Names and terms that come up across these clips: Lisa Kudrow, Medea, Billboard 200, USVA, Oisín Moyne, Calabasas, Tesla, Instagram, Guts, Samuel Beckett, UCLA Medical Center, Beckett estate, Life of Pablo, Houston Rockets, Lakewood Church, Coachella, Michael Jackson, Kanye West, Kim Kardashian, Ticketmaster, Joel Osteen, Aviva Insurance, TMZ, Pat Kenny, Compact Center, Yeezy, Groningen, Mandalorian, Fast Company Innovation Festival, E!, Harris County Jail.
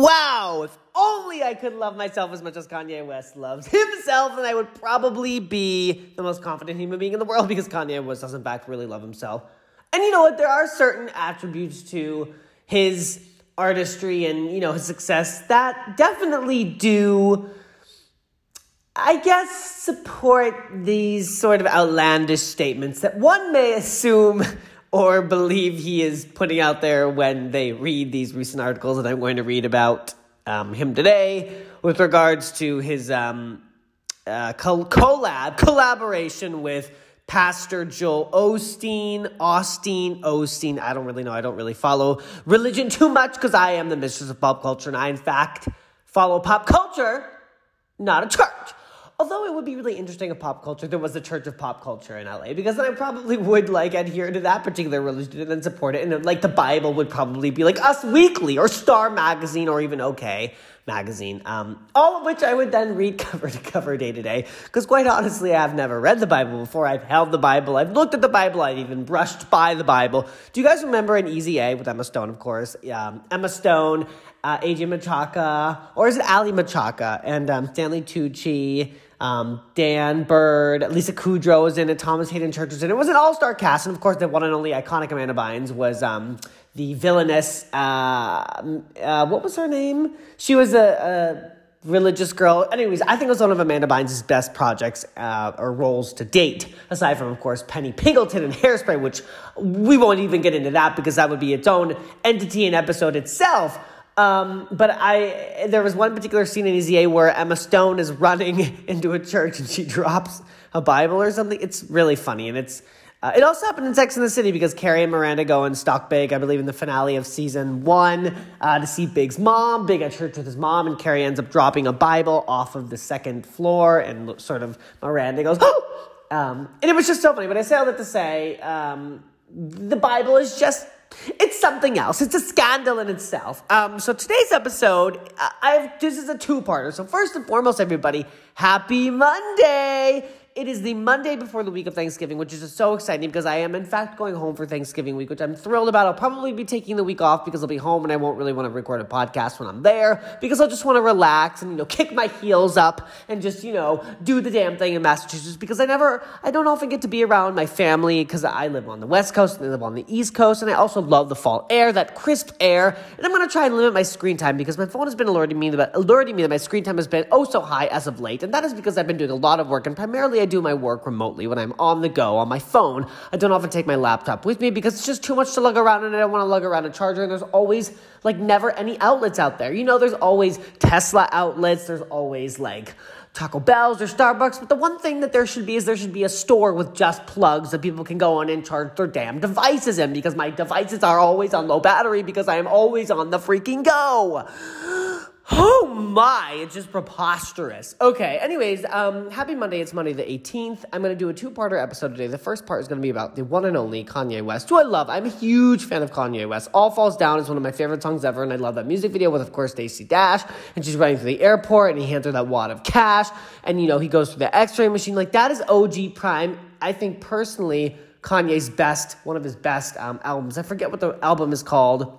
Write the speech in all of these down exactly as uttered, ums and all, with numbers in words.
Wow, if only I could love myself as much as Kanye West loves himself, then I would probably be the most confident human being in the world, because Kanye West does in fact really love himself. And you know what? There are certain attributes to his artistry and, you know, his success that definitely do, I guess, support these sort of outlandish statements that one may assume or believe he is putting out there when they read these recent articles that I'm going to read about um, him today with regards to his um, uh, collab, collaboration with Pastor Joel Osteen, Osteen, Osteen, I don't really know, I don't really follow religion too much because I am the mistress of pop culture, and I, in fact, follow pop culture, not a church. Although it would be really interesting if pop culture, there was a church of pop culture in L A, because then I probably would, like, adhere to that particular religion and then support it, and then, like, the Bible would probably be, like, Us Weekly or Star Magazine or even OK Magazine, um, all of which I would then read cover to cover day to day, because quite honestly, I've never read the Bible before. I've held the Bible. I've looked at the Bible. I've even brushed by the Bible. Do you guys remember an Easy A with Emma Stone, of course? Um, Emma Stone, uh, A J Machaca, or is it Ali Machaca, and um, Stanley Tucci, Um, Dan Bird, Lisa Kudrow was in it, Thomas Hayden Church was in it. It was an all-star cast, and of course, the one and only iconic Amanda Bynes was um, the villainous, uh, uh, what was her name? She was a, a religious girl. Anyways, I think it was one of Amanda Bynes' best projects uh, or roles to date, aside from, of course, Penny Pingleton and Hairspray, which we won't even get into that because that would be its own entity and episode itself. Um, but I, there was one particular scene in E! where Emma Stone is running into a church and she drops a Bible or something. It's really funny. And it's, uh, it also happened in Sex and the City, because Carrie and Miranda go and stalk Big, I believe in the finale of season one, uh, to see Big's mom, Big at church with his mom, and Carrie ends up dropping a Bible off of the second floor, and sort of Miranda goes, oh! Um, and it was just so funny. But I say all that to say, um, the Bible is just, it's something else. It's a scandal in itself. Um, so today's episode, I've, this is a two-parter. So first and foremost, everybody, happy Monday. It is the Monday before the week of Thanksgiving, which is just so exciting because I am, in fact, going home for Thanksgiving week, which I'm thrilled about. I'll probably be taking the week off because I'll be home and I won't really want to record a podcast when I'm there, because I'll just want to relax and, you know, kick my heels up and just, you know, do the damn thing in Massachusetts, because I never, I don't often get to be around my family because I live on the West Coast and they live on the East Coast, and I also love the fall air, that crisp air, and I'm going to try and limit my screen time because my phone has been alerting me that, alerting me that my screen time has been oh so high as of late, and that is because I've been doing a lot of work, and primarily I do my work remotely when I'm on the go on my phone. I don't often take my laptop with me because it's just too much to lug around, and I don't want to lug around a charger, and there's always, like, never any outlets out there. You know, there's always Tesla outlets, there's always, like, Taco Bell's or Starbucks, but the one thing that there should be is there should be a store with just plugs that people can go on and charge their damn devices in, because my devices are always on low battery because I am always on the freaking go. Oh my, it's just preposterous. Okay, anyways, um, happy Monday. It's Monday the eighteenth. I'm going to do a two-parter episode today. The first part is going to be about the one and only Kanye West, who I love. I'm a huge fan of Kanye West. All Falls Down is one of my favorite songs ever, and I love that music video with, of course, Stacey Dash, and she's running through the airport, and he hands her that wad of cash, and, you know, he goes through the x-ray machine. Like, that is O G prime, I think, personally, Kanye's best, one of his best um, albums. I forget what the album is called.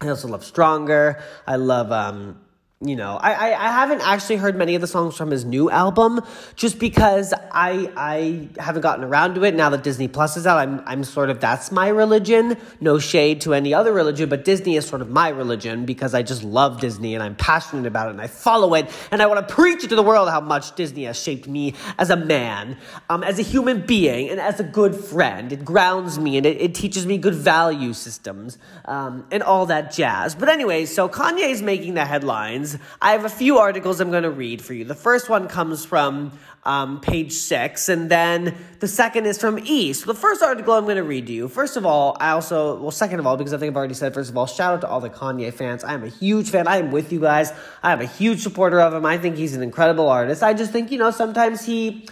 I also love Stronger. I love... um. You know, I, I, I haven't actually heard many of the songs from his new album just because I I haven't gotten around to it. Now that Disney Plus is out, I'm I'm sort of, that's my religion. No shade to any other religion, but Disney is sort of my religion because I just love Disney and I'm passionate about it and I follow it and I want to preach it to the world how much Disney has shaped me as a man, um, as a human being, and as a good friend. It grounds me and it, it teaches me good value systems um, and all that jazz. But anyway, so Kanye is making the headlines. I have a few articles I'm going to read for you. The first one comes from um, Page Six, and then the second is from E! So the first article I'm going to read to you, first of all, I also, well, second of all, because I think I've already said, first of all, shout out to all the Kanye fans. I am a huge fan. I am with you guys. I am a huge supporter of him. I think he's an incredible artist. I just think, you know, sometimes he...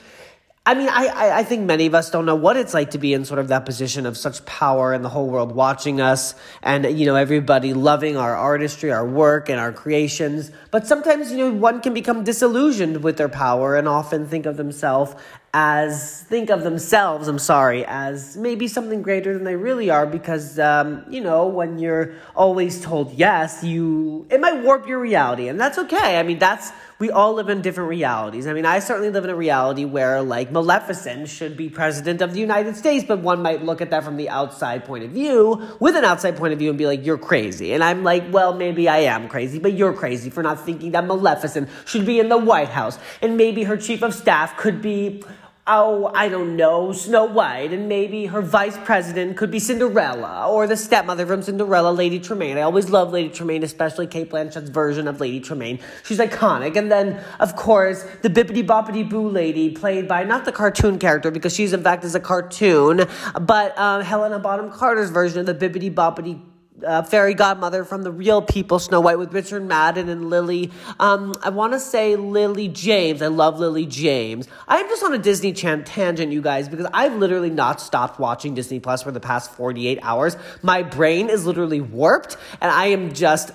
I mean, I, I I think many of us don't know what it's like to be in sort of that position of such power and the whole world watching us and, you know, everybody loving our artistry, our work, and our creations. But sometimes, you know, one can become disillusioned with their power and often think of themselves as, think of themselves, I'm sorry, as maybe something greater than they really are, because, um, you know, when you're always told yes, you, it might warp your reality, and that's okay. I mean, that's, we all live in different realities. I mean, I certainly live in a reality where, like, Maleficent should be president of the United States, but one might look at that from the outside point of view, with an outside point of view, and be like, you're crazy. And I'm like, well, maybe I am crazy, but you're crazy for not thinking that Maleficent should be in the White House, and maybe her chief of staff could be, oh, I don't know, Snow White, and maybe her vice president could be Cinderella, or the stepmother from Cinderella, Lady Tremaine. I always love Lady Tremaine, especially Cate Blanchett's version of Lady Tremaine. She's iconic. And then, of course, the bippity-boppity-boo lady, played by, not the cartoon character, because she's, in fact, is a cartoon, but um, Helena Bonham Carter's version of the bippity-boppity Uh, fairy godmother from The Real People, Snow White, with Richard Madden and Lily. Um, I want to say Lily James. I love Lily James. I'm just on a Disney chan- tangent, you guys, because I've literally not stopped watching Disney Plus for the past forty-eight hours. My brain is literally warped, and I am just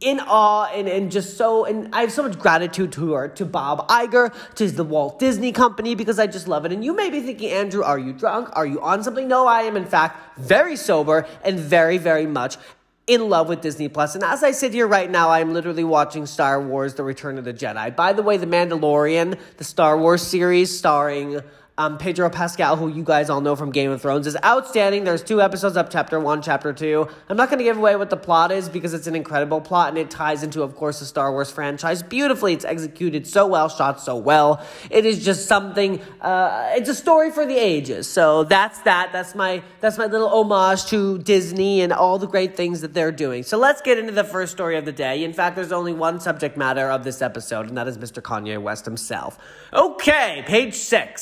in awe and, and just so, and I have so much gratitude to her, to Bob Iger, to the Walt Disney Company, because I just love it. And you may be thinking, Andrew, are you drunk? Are you on something? No, I am, in fact, very sober and very, very much in love with Disney Plus. And as I sit here right now, I'm literally watching Star Wars: The Return of the Jedi. By the way, The Mandalorian, the Star Wars series starring Um, Pedro Pascal, who you guys all know from Game of Thrones, is outstanding. There's two episodes up, chapter one, chapter two. I'm not going to give away what the plot is, because it's an incredible plot, and it ties into, of course, the Star Wars franchise beautifully. It's executed so well, shot so well. It is just something, uh, it's a story for the ages. So that's that. That's my, that's my little homage to Disney and all the great things that they're doing. So let's get into the first story of the day. In fact, there's only one subject matter of this episode, and that is Mister Kanye West himself. Okay, page six.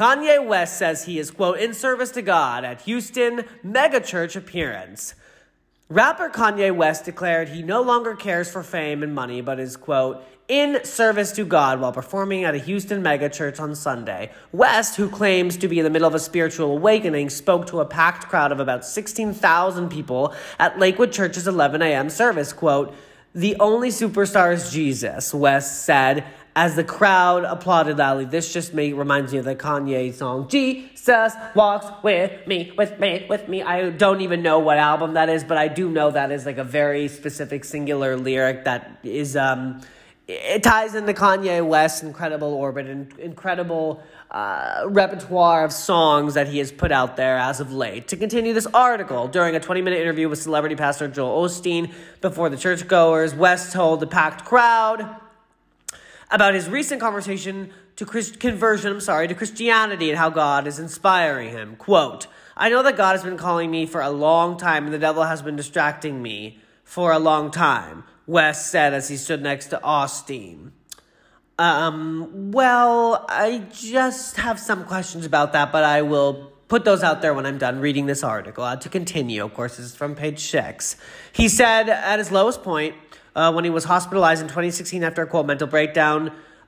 Kanye West says he is, quote, in service to God at Houston megachurch appearance. Rapper Kanye West declared he no longer cares for fame and money, but is, quote, in service to God while performing at a Houston megachurch on Sunday. West, who claims to be in the middle of a spiritual awakening, spoke to a packed crowd of about sixteen thousand people at Lakewood Church's eleven a.m. service, quote, the only superstar is Jesus, West said, as the crowd applauded loudly. This just may, reminds me of the Kanye song, Jesus Walks With Me, With Me, With Me. I don't even know what album that is, but I do know that is like a very specific singular lyric that is, um, it ties into Kanye West's incredible orbit and incredible uh, repertoire of songs that he has put out there as of late. To continue this article, during a twenty-minute interview with celebrity pastor Joel Osteen before the churchgoers, West told the packed crowd about his recent conversation to Christ- conversion, I'm sorry, to Christianity and how God is inspiring him. Quote, I know that God has been calling me for a long time and the devil has been distracting me for a long time, West said as he stood next to Osteen. Um, well, I just have some questions about that, but I will put those out there when I'm done reading this article. Uh, to continue, of course, this is from page six. He said at his lowest point, Uh, when he was hospitalized in twenty sixteen after a, quote, mental breakdown,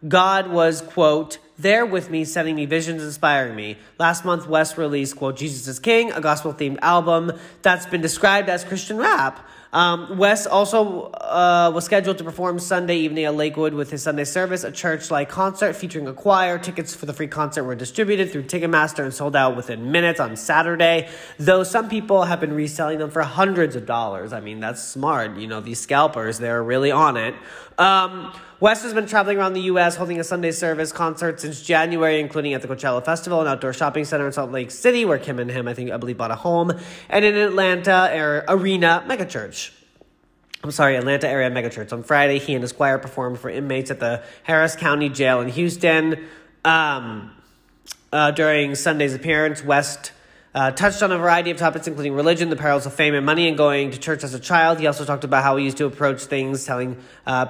God was, quote, there with me, sending me visions, inspiring me. Last month, West released, quote, Jesus is King, a gospel-themed album that's been described as Christian rap. Um, West also uh, was scheduled to perform Sunday evening at Lakewood with his Sunday service, a church-like concert featuring a choir. Tickets for the free concert were distributed through Ticketmaster and sold out within minutes on Saturday, though some people have been reselling them for hundreds of dollars. I mean, that's smart. You know, these scalpers, they're really on it. Um, West has been traveling around the U S holding a Sunday service concert since January, including at the Coachella Festival, an outdoor shopping center in Salt Lake City, where Kim and him, I think, I believe, bought a home, and in Atlanta Air Arena Megachurch. I'm sorry, Atlanta area megachurch. On Friday, he and his choir performed for inmates at the Harris County Jail in Houston. Um, uh, during Sunday's appearance, West Uh, touched on a variety of topics, including religion, the perils of fame and money, and going to church as a child. He also talked about how he used to approach things, telling uh,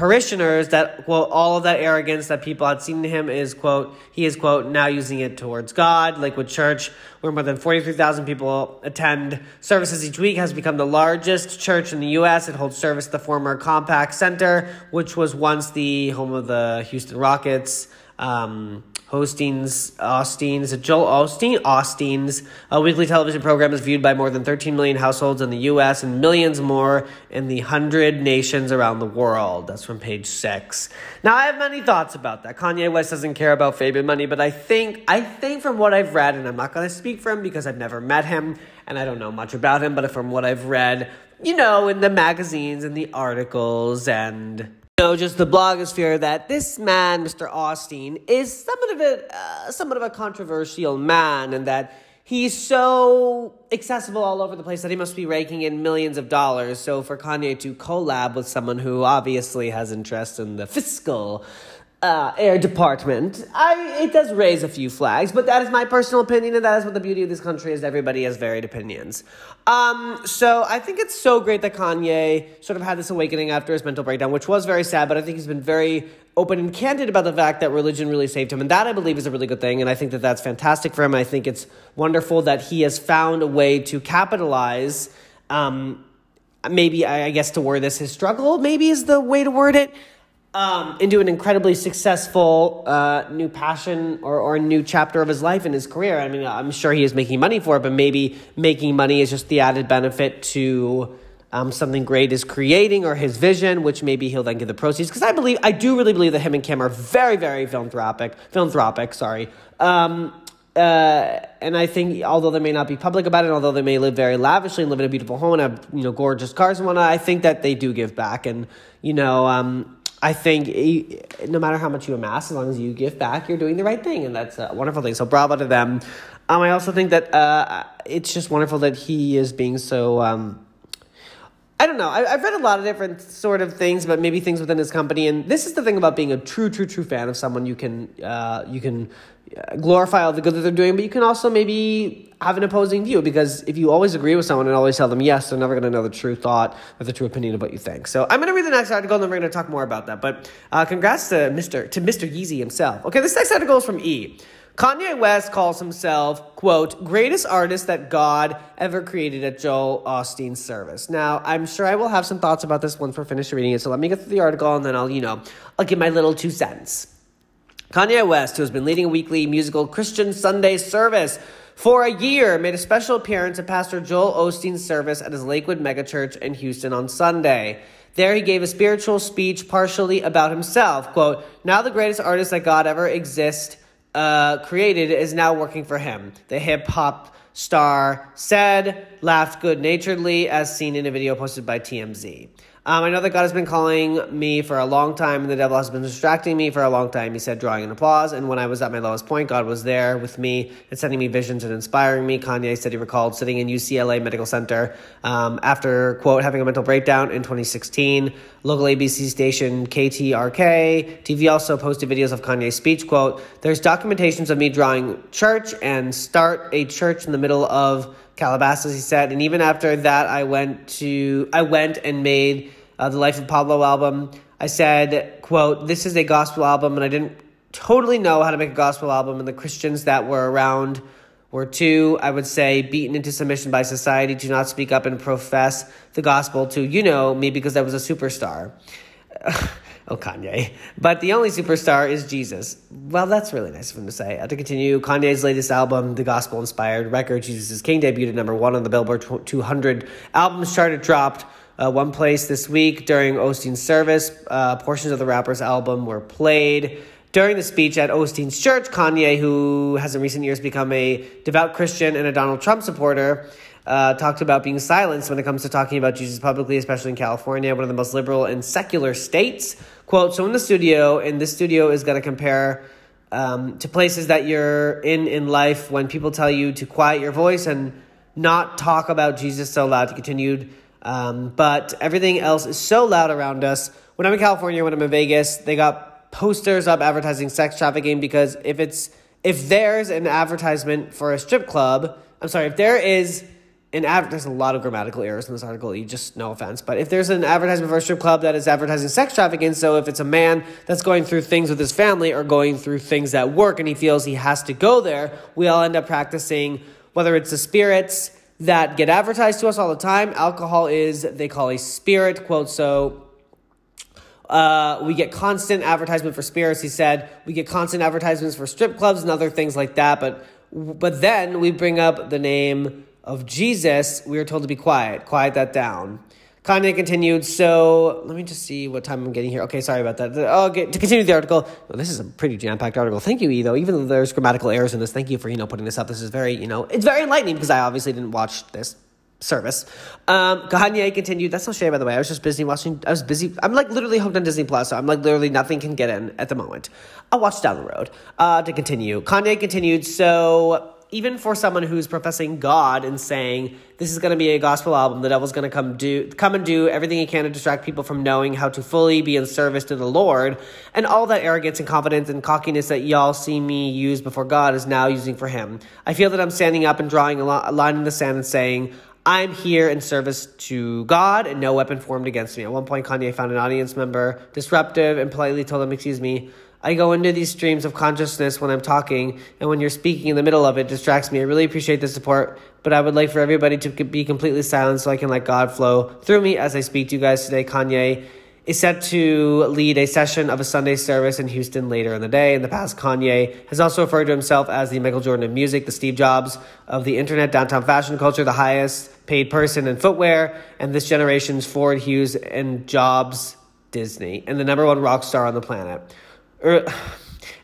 parishioners that, quote, all of that arrogance that people had seen in him is, quote, he is, quote, now using it towards God. Lakewood Church, where more than forty-three thousand people attend services each week, has become the largest church in the U S. It holds service at the former Compact Center, which was once the home of the Houston Rockets. um, Hosteen's, Osteen's, Joel Osteen, Osteen's uh, weekly television program is viewed by more than thirteen million households in the U S and millions more in the one hundred nations around the world. That's from Page Six. Now, I have many thoughts about that. Kanye West doesn't care about fame and money, but I think, I think from what I've read, and I'm not going to speak for him because I've never met him and I don't know much about him, but from what I've read, you know, in the magazines and the articles and... No, just the blogosphere, that this man, Mister Osteen, is somewhat of a uh, somewhat of a controversial man, and that he's so accessible all over the place that he must be raking in millions of dollars. So for Kanye to collab with someone who obviously has interest in the fiscal uh, air department, I, it does raise a few flags, but that is my personal opinion, and that is what the beauty of this country is. Everybody has varied opinions. Um, so I think it's so great that Kanye sort of had this awakening after his mental breakdown, which was very sad, but I think he's been very open and candid about the fact that religion really saved him, and that I believe is a really good thing, and I think that that's fantastic for him. I think it's wonderful that he has found a way to capitalize, um, maybe, I guess to word this, his struggle maybe is the way to word it, Um, into an incredibly successful uh, new passion or, or new chapter of his life and his career. I mean, I'm sure he is making money for it, but maybe making money is just the added benefit to um, something great is creating or his vision, which maybe he'll then give the proceeds. Because I believe, I do really believe that him and Kim are very, very philanthropic, philanthropic, sorry. Um, uh, and I think, although they may not be public about it, although they may live very lavishly and live in a beautiful home and have, you know, gorgeous cars and whatnot, I think that they do give back. And, you know, um, I think no matter how much you amass, as long as you give back, you're doing the right thing. And that's a wonderful thing. So bravo to them. Um, I also think that uh, it's just wonderful that he is being so... Um, I don't know. I, I've read a lot of different sort of things, but maybe things within his company. And this is the thing about being a true, true, true fan of someone. You can uh, you can glorify all the good that they're doing, but you can also maybe have an opposing view, because if you always agree with someone and always tell them yes, they're never going to know the true thought or the true opinion of what you think. So I'm going to read the next article, and then we're going to talk more about that. But uh, congrats to Mister to Mister Yeezy himself. Okay, this next article is from E! Kanye West calls himself, quote, greatest artist that God ever created at Joel Osteen's service. Now, I'm sure I will have some thoughts about this once we're finished reading it, so let me get through the article, and then I'll, you know, I'll give my little two cents. Kanye West, who has been leading a weekly musical Christian Sunday service for a year, made a special appearance at Pastor Joel Osteen's service at his Lakewood megachurch in Houston on Sunday. There he gave a spiritual speech partially about himself, quote, now the greatest artist that God ever exists Uh, created is now working for him, the hip-hop star said, laughed good-naturedly as seen in a video posted by T M Z. Um, I know that God has been calling me for a long time, and the devil has been distracting me for a long time, he said, drawing an applause, and when I was at my lowest point, God was there with me and sending me visions and inspiring me. Kanye said he recalled sitting in U C L A Medical Center um, after, quote, having a mental breakdown in twenty sixteen. Local A B C station K T R K T V also posted videos of Kanye's speech, quote, there's documentations of me drawing church and start a church in the middle of Calabasas, he said, and even after that, I went to, I went and made uh, the Life of Pablo album. I said, quote, this is a gospel album, and I didn't totally know how to make a gospel album, and the Christians that were around were too, I would say, beaten into submission by society, do not speak up and profess the gospel to, you know, me, because I was a superstar. Oh, Kanye. But the only superstar is Jesus. Well, that's really nice of him to say. To continue, Kanye's latest album, the gospel-inspired record, Jesus is King, debuted at number one on the Billboard two hundred albums chart. It dropped uh, one place this week during Osteen's service. Uh, portions of the rapper's album were played during the speech at Osteen's church. Kanye, who has in recent years become a devout Christian and a Donald Trump supporter, uh, talked about being silenced when it comes to talking about Jesus publicly, especially in California, one of the most liberal and secular states. Quote, so in the studio, and this studio is going to compare um, to places that you're in in life when people tell you to quiet your voice and not talk about Jesus so loud. He continued, um, but everything else is so loud around us. When I'm in California, when I'm in Vegas, they got posters up advertising sex trafficking, because if it's if there's an advertisement for a strip club, I'm sorry, if there is an ad, there's a lot of grammatical errors in this article, you just, no offense, but if there's an advertisement for a strip club that is advertising sex trafficking, so if it's a man that's going through things with his family or going through things at work and he feels he has to go there, we all end up practicing, whether it's the spirits that get advertised to us all the time, alcohol is, they call a spirit, quote, so Uh, we get constant advertisement for spirits, he said. We get constant advertisements for strip clubs and other things like that. But but then we bring up the name of Jesus. We are told to be quiet. Quiet that down. Kanye continued, so let me just see what time I'm getting here. Okay, sorry about that. I'll get, to continue the article, well, this is a pretty jam-packed article. Thank you, E! Though, even though there's grammatical errors in this, thank you for, you know, putting this up. This is very, you know, it's very enlightening because I obviously didn't watch this service. Um, Kanye continued, that's no shame, by the way. I was just busy watching, I was busy. I'm like literally hooked on Disney Plus, so I'm like literally nothing can get in at the moment. I'll watch down the road. Uh, to continue. Kanye continued, so... Even for someone who's professing God and saying, this is going to be a gospel album, the devil's going to come do come and do everything he can to distract people from knowing how to fully be in service to the Lord, and all that arrogance and confidence and cockiness that y'all see me use before God is now using for him. I feel that I'm standing up and drawing a line in the sand and saying, I'm here in service to God and no weapon formed against me. At one point, Kanye found an audience member disruptive and politely told him, excuse me, I go into these streams of consciousness when I'm talking, and when you're speaking in the middle of it, it distracts me. I really appreciate the support, but I would like for everybody to be completely silent so I can let God flow through me as I speak to you guys today. Kanye is set to lead a session of a Sunday service in Houston later in the day. In the past, Kanye has also referred to himself as the Michael Jordan of music, the Steve Jobs of the internet, downtown fashion culture, the highest paid person in footwear, and this generation's Ford, Hughes, and Jobs, Disney, and the number one rock star on the planet.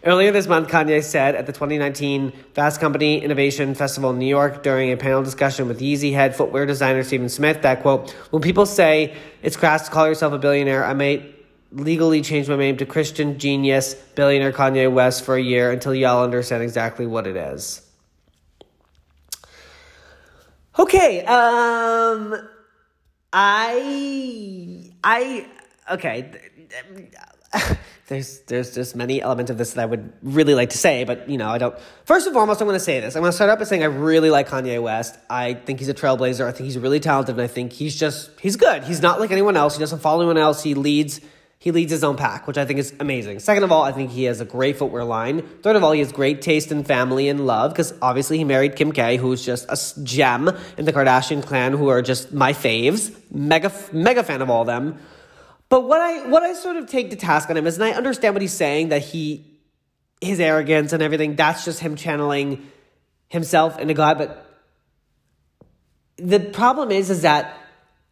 Earlier this month, Kanye said at the twenty nineteen Fast Company Innovation Festival in New York during a panel discussion with Yeezy head footwear designer Stephen Smith that, quote, when people say it's crass to call yourself a billionaire, I may legally change my name to Christian Genius Billionaire Kanye West for a year until y'all understand exactly what it is. Okay, um, I, I, okay, There's there's just many elements of this that I would really like to say, but, you know, I don't. First and foremost, I'm going to say this. I'm going to start up by saying I really like Kanye West. I think he's a trailblazer. I think he's really talented, and I think he's just, he's good. He's not like anyone else. He doesn't follow anyone else. He leads he leads his own pack, which I think is amazing. Second of all, I think he has a great footwear line. Third of all, he has great taste in family and love, because obviously he married Kim K, who's just a gem in the Kardashian clan, who are just my faves. Mega, mega fan of all of them. But what I what I sort of take to task on him is, and I understand what he's saying, that he, his arrogance and everything, that's just him channeling himself into God. But the problem is, is that,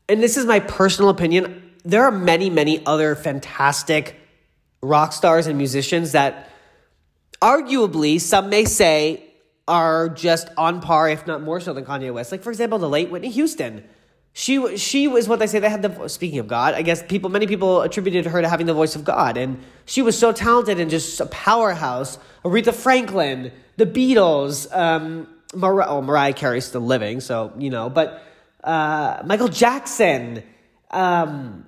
and this is my personal opinion, there are many, many other fantastic rock stars and musicians that arguably some may say are just on par, if not more so than Kanye West. Like, for example, the late Whitney Houston. She she was what they say they had the speaking of God. I guess people many people attributed her to having the voice of God, and she was so talented and just a powerhouse. Aretha Franklin, the Beatles, um, Mar- oh, Mariah Carey's still living, so you know. But uh, Michael Jackson, um,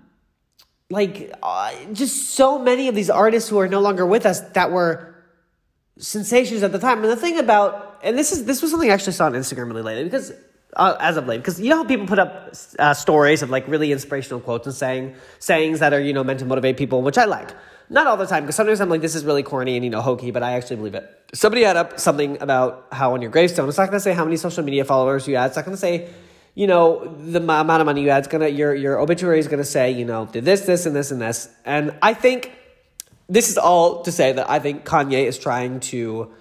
like uh, just so many of these artists who are no longer with us that were sensations at the time. And the thing about and this is this was something I actually saw on Instagram really lately because. Uh, as of late, because you know how people put up uh, stories of like really inspirational quotes and saying sayings that are, you know, meant to motivate people, which I like. Not all the time, because sometimes I'm like, this is really corny and, you know, hokey, but I actually believe it. Somebody had up something about how on your gravestone, it's not going to say how many social media followers you had. It's not going to say, you know, the m- amount of money you had. It's going to, your, your obituary is going to say, you know, did this, this, and this, and this. And I think this is all to say that I think Kanye is trying to,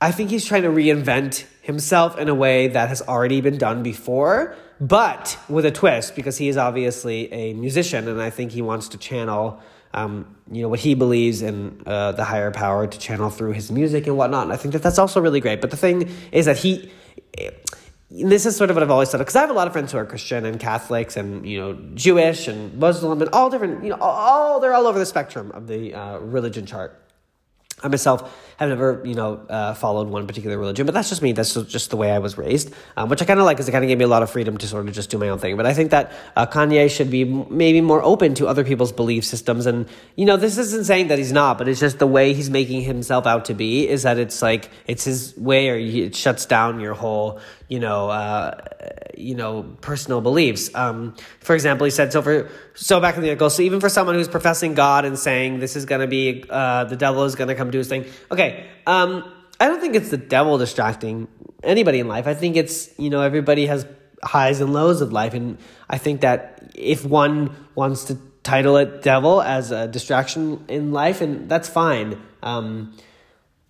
I think he's trying to reinvent himself in a way that has already been done before, but with a twist, because he is obviously a musician, and I think he wants to channel, um, you know, what he believes in uh, the higher power to channel through his music and whatnot. And I think that that's also really great. But the thing is that he, this is sort of what I've always said, because I have a lot of friends who are Christian and Catholics and, you know, Jewish and Muslim and all different, you know, all they're all over the spectrum of the uh, religion chart. I myself have never, you know, uh, followed one particular religion, but that's just me. That's just the way I was raised, um, which I kind of like because it kind of gave me a lot of freedom to sort of just do my own thing. But I think that uh, Kanye should be maybe more open to other people's belief systems. And, you know, this isn't saying that he's not, but it's just the way he's making himself out to be is that it's like it's his way or it shuts down your whole, you know, uh, you know, personal beliefs. Um, for example, he said, so for so back in the article, so even for someone who's professing God and saying this is going to be uh, the devil is going to come do his thing. Okay, um, I don't think it's the devil distracting anybody in life. I think it's, you know, everybody has highs and lows of life. And I think that if one wants to title it devil as a distraction in life, and that's fine. Um,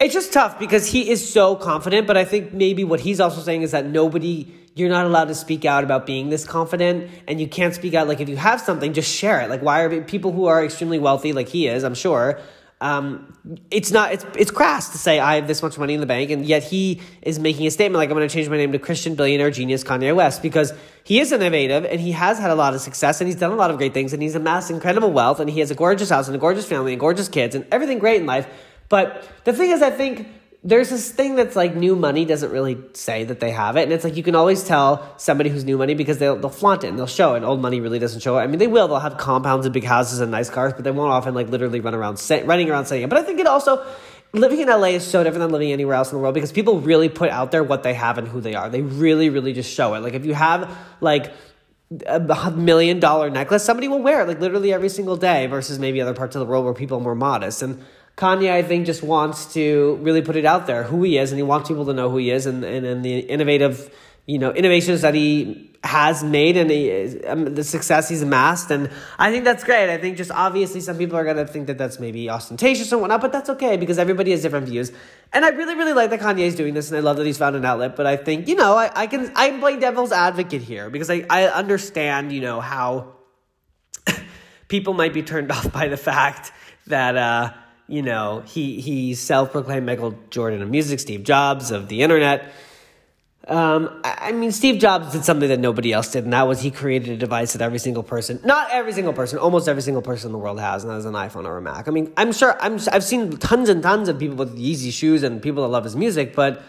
it's just tough because he is so confident, but I think maybe what he's also saying is that nobody, you're not allowed to speak out about being this confident, and you can't speak out. Like, if you have something, just share it. Like, why are people who are extremely wealthy, like he is, I'm sure, Um, it's not, it's, it's crass to say I have this much money in the bank, and yet he is making a statement like, I'm going to change my name to Christian billionaire genius Kanye West, because he is innovative and he has had a lot of success and he's done a lot of great things and he's amassed incredible wealth and he has a gorgeous house and a gorgeous family and gorgeous kids and everything great in life. But the thing is, I think there's this thing that's like new money doesn't really say that they have it. And it's like, you can always tell somebody who's new money because they'll, they'll flaunt it and they'll show it. And old money really doesn't show it. I mean, they will, they'll have compounds and big houses and nice cars, but they won't often like literally run around, say, running around saying it. But I think it also, living in L A is so different than living anywhere else in the world because people really put out there what they have and who they are. They really, really just show it. Like if you have like a million dollar necklace, somebody will wear it like literally every single day versus maybe other parts of the world where people are more modest. And Kanye, I think, just wants to really put it out there, who he is, and he wants people to know who he is and, and, and the innovative, you know, innovations that he has made and he, um, the success he's amassed. And I think that's great. I think just obviously some people are going to think that that's maybe ostentatious and whatnot, but that's okay because everybody has different views. And I really, really like that Kanye's doing this and I love that he's found an outlet. But I think, you know, I, I can, I'm playing devil's advocate here because I, I understand, you know, how people might be turned off by the fact that, uh, You know, he he self-proclaimed Michael Jordan of music, Steve Jobs of the internet. Um, I, I mean, Steve Jobs did something that nobody else did, and that was he created a device that every single person, not every single person, almost every single person in the world has, and that is an iPhone or a Mac. I mean, I'm sure, I'm, I've seen tons and tons of people with Yeezy shoes and people that love his music, but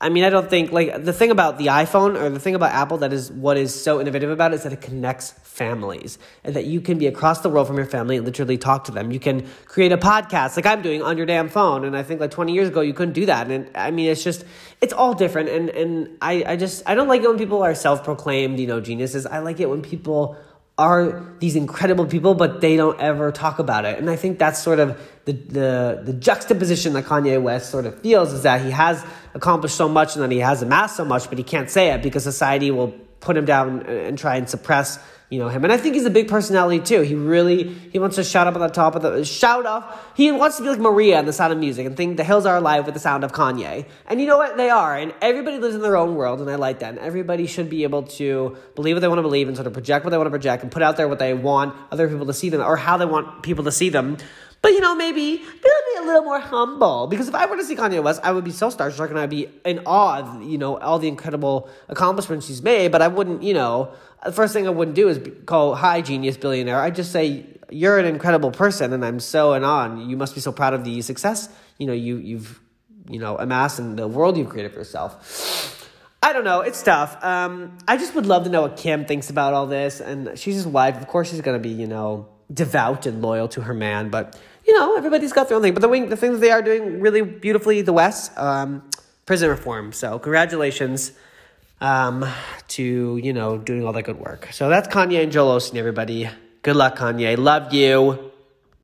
I mean, I don't think, like, the thing about the iPhone or the thing about Apple that is what is so innovative about it is that it connects families and that you can be across the world from your family and literally talk to them. You can create a podcast like I'm doing on your damn phone. And I think like twenty years ago, you couldn't do that. And I mean, it's just, it's all different. And and I, I just, I don't like it when people are self-proclaimed, you know, geniuses. I like it when people are these incredible people, but they don't ever talk about it. And I think that's sort of the, the the juxtaposition that Kanye West sort of feels is that he has accomplished so much and that he has amassed so much, but he can't say it because society will put him down and try and suppress, you know, him. And I think he's a big personality too. He really, he wants to shout up on the top of the, shout off. He wants to be like Maria in The Sound of Music and think the hills are alive with the sound of Kanye. And you know what? They are. And everybody lives in their own world. And I like that. And everybody should be able to believe what they want to believe and sort of project what they want to project and put out there what they want other people to see them or how they want people to see them. But, you know, maybe be a little more humble. Because if I were to see Kanye West, I would be so starstruck and I'd be in awe of, you know, all the incredible accomplishments he's made. But I wouldn't, you know, the first thing I wouldn't do is call, hi, genius billionaire. I'd just say, you're an incredible person and I'm so in awe. You must be so proud of the success, you know, you, you've, you know, amassed and the world you've created for yourself. I don't know. It's tough. Um, I just would love to know what Kim thinks about all this. And she's his wife. Of course, she's going to be, you know, devout and loyal to her man, but you know everybody's got their own thing. But the wing, the thing that they are doing really beautifully, the West, um, prison reform. So congratulations um, to you know doing all that good work. So that's Kanye and Joel Osteen, everybody. Good luck, Kanye. Love you.